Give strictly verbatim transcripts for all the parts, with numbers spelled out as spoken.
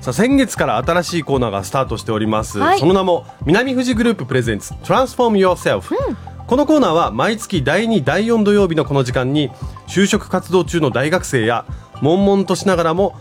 さあ先月から新しいコーナーがスタートしております、はい、その名も南富士グループプレゼンツ Transform Yourself、うん、このコーナーは毎月だいにだいよん土曜日のこの時間に就職活動中の大学生や悶々としながらも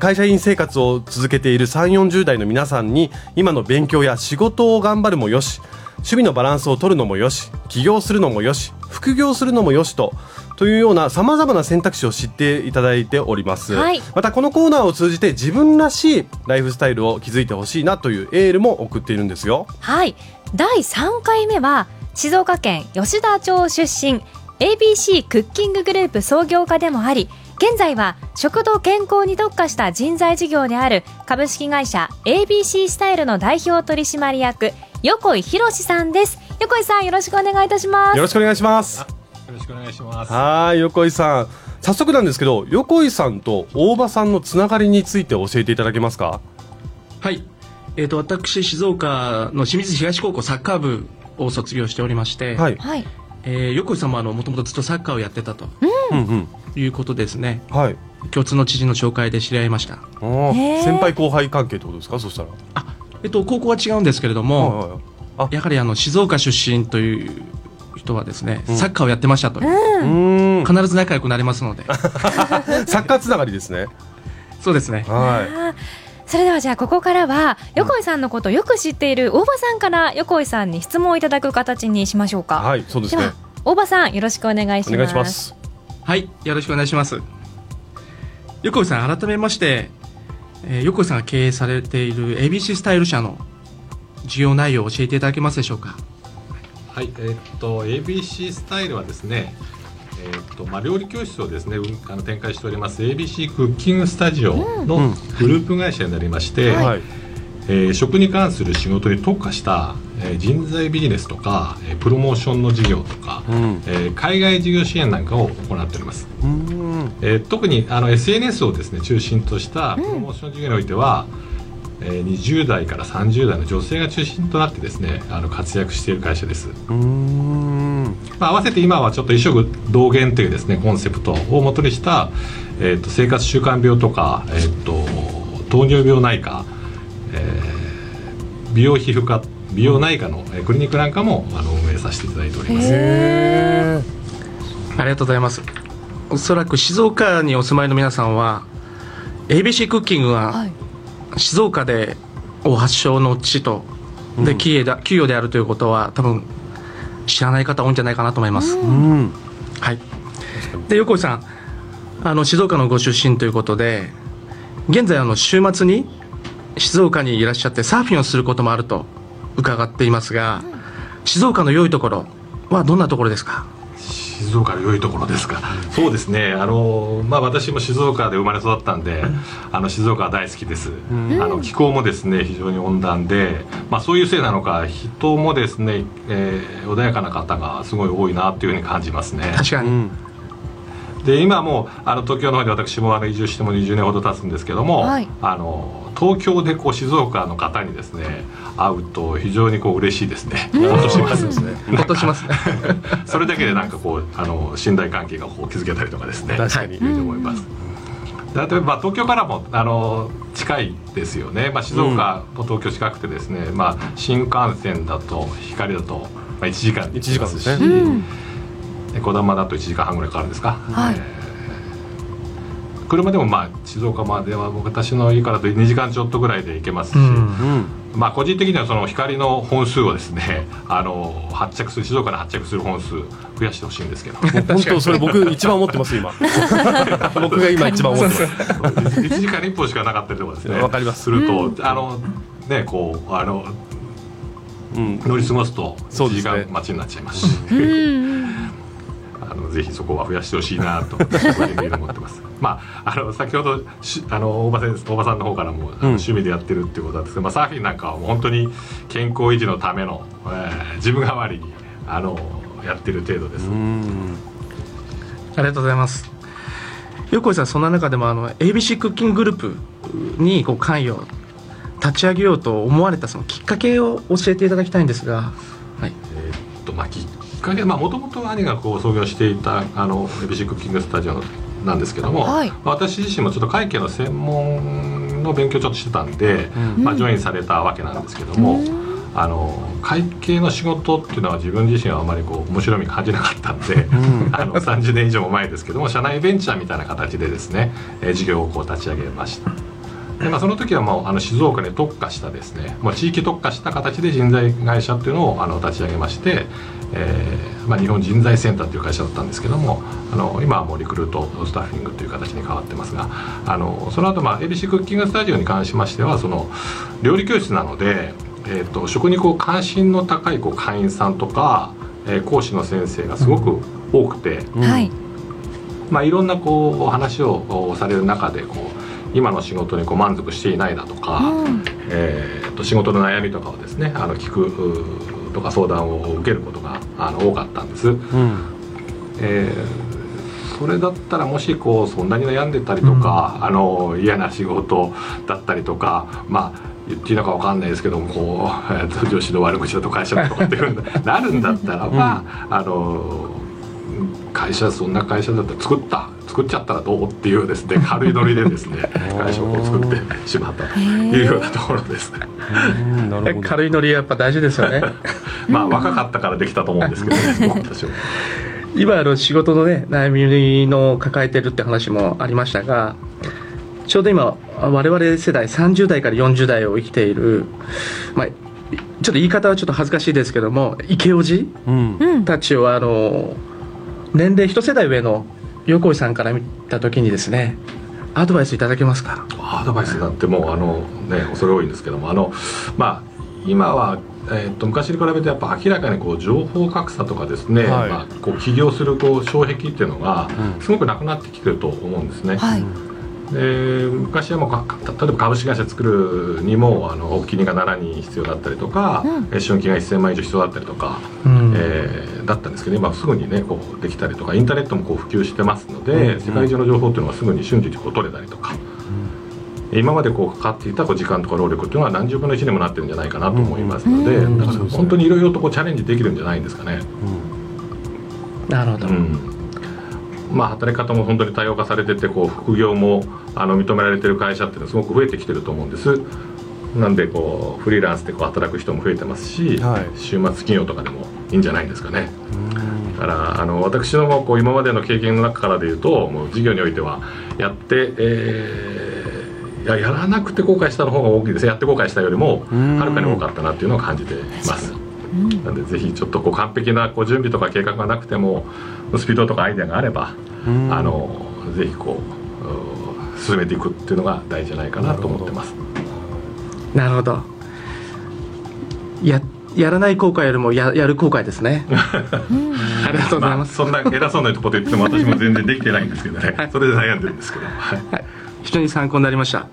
会社員生活を続けているさんじゅう、よんじゅうだいの皆さんに今の勉強や仕事を頑張るもよし、趣味のバランスを取るのもよし、起業するのもよし、副業するのもよしとというようなさまざまな選択肢を知っていただいております、はい、またこのコーナーを通じて自分らしいライフスタイルを築いてほしいなというエールも送っているんですよ。はい、だいさんかいめは静岡県吉田町出身 エービーシー クッキンググループ創業家でもあり、現在は食と健康に特化した人材事業である株式会社 エービーシー スタイルの代表取締役横井博史さんです。横井さん、よろしくお願いいたします。よろしくお願いします。よろしくお願いします。はい、横井さん、早速なんですけど、横井さんと大場さんのつながりについて教えていただけますか。はい、えーと、私静岡の清水東高校サッカー部を卒業しておりまして、はい、えー、横井さんもあのもともとずっとサッカーをやってたと。うんうんうん、いうことですね、はい、共通の知人の紹介で知り合いました。先輩後輩関係ってことですか、そしたら。あ、えっと、高校は違うんですけれども、はいはいはい、あ、やはりあの静岡出身という人はですね、うん、サッカーをやってましたと、うん、必ず仲良くなりますのでサッカーつながりですねそうですね、はい、それではじゃあここからは横井さんのことをよく知っている大場さんから横井さんに質問をいただく形にしましょうか。はい、そうですね。では大場さん、よろしくお願いします。お願いします。はい、よろしくお願いします。横井さん、改めまして、えー、横井さんが経営されている エービーシー スタイル社の事業内容を教えていただけますでしょうか。はい、えー、っと エービーシー スタイルはですね、えーっとまあ、料理教室をですね、あの展開しております エービーシー クッキングスタジオのグループ会社になりまして、うん、はい、えー、食に関する仕事に特化した人材ビジネスとかプロモーションの事業とか、うん、えー、海外事業支援なんかを行っております。うん、えー、特にあの エスエヌエス をですね中心としたプロモーション事業においては、うん、えー、にじゅうだいからさんじゅうだいの女性が中心となってですね、あの活躍している会社です。うん、まあ、合わせて今はちょっと衣食同源というですねコンセプトを元にした、えー、と生活習慣病とか、えー、と糖尿病内科、えー、美容皮膚科、美容内科のクリニックなんかもあの運営させていただいております。へー、ありがとうございます。おそらく静岡にお住まいの皆さんは エービーシー クッキングが静岡でお発祥の地と、はい、で企業だ、企業であるということは多分知らない方多いんじゃないかなと思います。うん、はい、で横井さん、あの静岡のご出身ということで、現在あの週末に静岡にいらっしゃってサーフィンをすることもあると伺っていますが、静岡の良いところはどんなところですか。静岡の良いところですか。そうですね、あの、まあ、私も静岡で生まれ育ったんで、あの静岡は大好きです。あの気候もですね非常に温暖で、まあ、そういうせいなのか人もですね、えー、穏やかな方がすごい多いなというふうに感じますね。確かに、うん、で今もあの東京の方で私もあの移住してもにじゅうねんほど経つんですけども、はい、あの東京でこう静岡の方にですね会うと非常にこう嬉しいですね。ほっとしますね。ほっとしますね。それだけでなんかこうあの信頼関係がこう築けたりとかですね。確かに、はい、いうふうに思います。だってまあ東京からもあの近いですよね。まあ、静岡も東京近くてですね、うん、まあ、新幹線だと光だと、まあ、いちじかんいちじかんですね。うん、こだまだといちじかんはんぐらいかかるんですか。はい。えー車でもまあ静岡までは私の家からとにじかんちょっとぐらいで行けますし、うんうん、まあ個人的にはその光の本数をですね、あの発着する静岡に発着する本数増やしてほしいんですけど本当それ僕一番思ってます今僕が今一番思ってますいちじかんにいっぽんしかなかったりとかですねわかります。すると、うん、あのねこうあの、うん、乗り過ごすといちじかん待ちになっちゃいますし、うんうんあのぜひそこは増やしてほしいなと思ってますまあ、あの先ほどあの大場先生、大場さんの方からも、うん、趣味でやってるっていうことなんですけど、まあ、サーフィンなんかはもう本当に健康維持のための、えー、自分代わりにあのやってる程度です。うん、ありがとうございます。横井さん、そんな中でもあの エービーシー クッキンググループにこう関与立ち上げようと思われたそのきっかけを教えていただきたいんですが、はい、えー、っとまあきもともと兄がこう創業していたあの エービーシー クッキングスタジオなんですけども、はい、私自身もちょっと会計の専門辺の勉強をちょっとしてたんで、うんまあ、ジョインされたわけなんですけども、うん、あの会計の仕事っていうのは自分自身はあまりこう面白み感じなかったんで、うん、あのさんじゅうねん以上も前ですけども社内ベンチャーみたいな形でですね、えー、事業をこう立ち上げました。でまあ、その時はもうあの静岡に特化したですね、もう地域特化した形で人材会社っていうのをあの立ち上げまして、えーまあ、日本人材センターという会社だったんですけども、あの今はもうリクルートスタッフィングという形に変わってますが、あのその後、まあ、エービーシー クッキングスタジオに関しましてはその料理教室なので、えー、と食にこう関心の高いこう会員さんとか、えー、講師の先生がすごく多くて、うんはいまあ、いろんなこう話をされる中でこう今の仕事にこう満足していないだとか、うんえー、と仕事の悩みとかをですねあの聞くとか相談を受けることがあの多かったんです、うんえー、それだったらもしこうそんなに悩んでたりとか、うん、あの嫌な仕事だったりとかまあ言っていいのか分かんないですけどもこう上司の悪口だと会社だとかっていうのになるんだったらば、うん、あの会社そんな会社だったら作った作っちゃったらどうっていうですね軽いノリでですね会社を作ってしまったというようなところです。なるほど軽いノリやっぱ大事ですよねまあ若かったからできたと思うんですけどね私は今あの仕事のね悩みの抱えてるって話もありましたが、ちょうど今我々世代さんじゅう代からよんじゅう代を生きている、まあちょっと言い方はちょっと恥ずかしいですけどもイケオジたちをあの年齢一世代上の横井さんから見たときにですねアドバイスいただけますか。アドバイスなんてもうあの、ね、恐れ多いんですけどもあの、まあ、今は、えー、っと昔に比べてやっぱ明らかにこう情報格差とかですね、はいまあ、こう起業するこう障壁っていうのがすごくなくなってきてると思うんですね、うんはいで昔はもう例えば株式会社作るにもあの発起人がななにん必要だったりとか、うん、資本金がせんまん以上必要だったりとか、うんえー、だったんですけど今すぐにねこうできたりとかインターネットもこう普及してますので、うん、世界中の情報っていうのはすぐに瞬時にこう取れたりとか、うん、今までこうかかっていたこう時間とか労力っていうのは何十分のいちにもなってるんじゃないかなと思いますので、うん、だから本当にいろいろとこうチャレンジできるんじゃないんですかね、うん、なるほど、うんまあ、働き方も本当に多様化されててこう副業もあの認められてる会社っていうのはすごく増えてきてると思うんです。なんでこうフリーランスでこう働く人も増えてますし、はい、週末企業とかでもいいんじゃないですかね。うんだからあの私のこう今までの経験の中からでいうともう事業においてはやって、えー、いや、やらなくて後悔したの方が大きいです。やって後悔したよりもはるかに多かったなっていうのを感じています。なのでぜひちょっとこう完璧なこう準備とか計画がなくてもスピードとかアイデアがあればあのぜひこう進めていくっていうのが大事じゃないかなと思ってます。なるほど や, やらない後悔よりも や, やる後悔ですねありがとうございます、まあ、そんな偉そうなこと言っても私も全然できてないんですけどね、はい、それで悩んでるんですけど、はいはい、非常に参考になりました。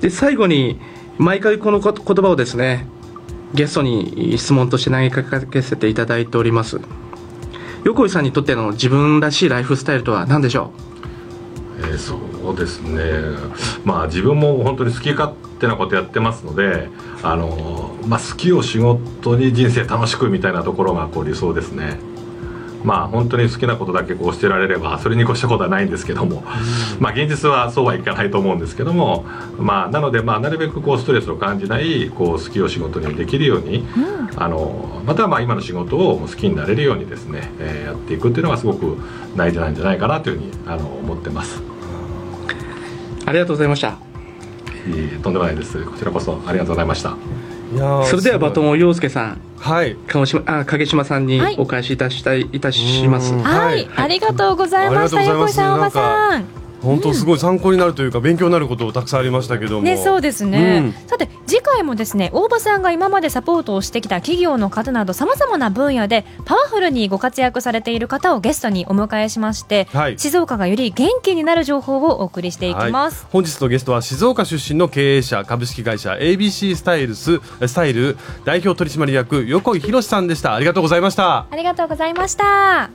で最後に毎回この言葉をですねゲストに質問として投げかけさせていただいております。横井さんにとっての自分らしいライフスタイルとは何でしょう。えー、そうですねまあ自分も本当に好き勝手なことやってますのであの、まあ、好きを仕事に人生楽しくみたいなところがこう理想ですね。まあ本当に好きなことだけこうしてられればそれに越したことはないんですけども、まあ現実はそうはいかないと思うんですけども、まあなのでまあなるべくこうストレスを感じないこう好きを仕事にできるように、あのまたはまあ今の仕事を好きになれるようにですね、えー、やっていくっていうのがすごく大事なんじゃないかなというふうにあの思ってます。ありがとうございました。いいえ、とんでもないです。こちらこそありがとうございました。いやそれではバトンを陽介さん、はい、あ影島さんにお返しいたしたい、いたします、はいはい、ありがとうございました。横井さん、おばさん本当すごい参考になるというか、うん、勉強になることたくさんありましたけども、ね、そうですね、うん、さて次回もですね大場さんが今までサポートをしてきた企業の方などさまざまな分野でパワフルにご活躍されている方をゲストにお迎えしまして、はい、静岡がより元気になる情報をお送りしていきます、はい、本日のゲストは静岡出身の経営者株式会社 エービーシー スタイルス、スタイル代表取締役横井博さんでした。ありがとうございました。ありがとうございました。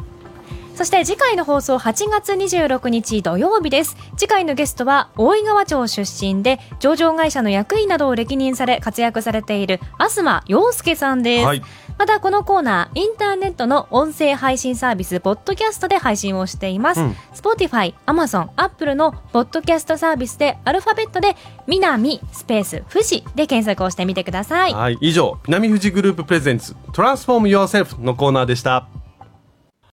そして次回の放送はちがつにじゅうろくにち土曜日です。次回のゲストは大井川町出身で上場会社の役員などを歴任され活躍されている東洋介さんです、はい、またこのコーナーインターネットの音声配信サービスポッドキャストで配信をしています、うん、Spotify、Amazon、Apple のポッドキャストサービスでアルファベットで南スペース富士で検索をしてみてください、はい、以上南富士グループプレゼンツトランスフォーム yourself のコーナーでした。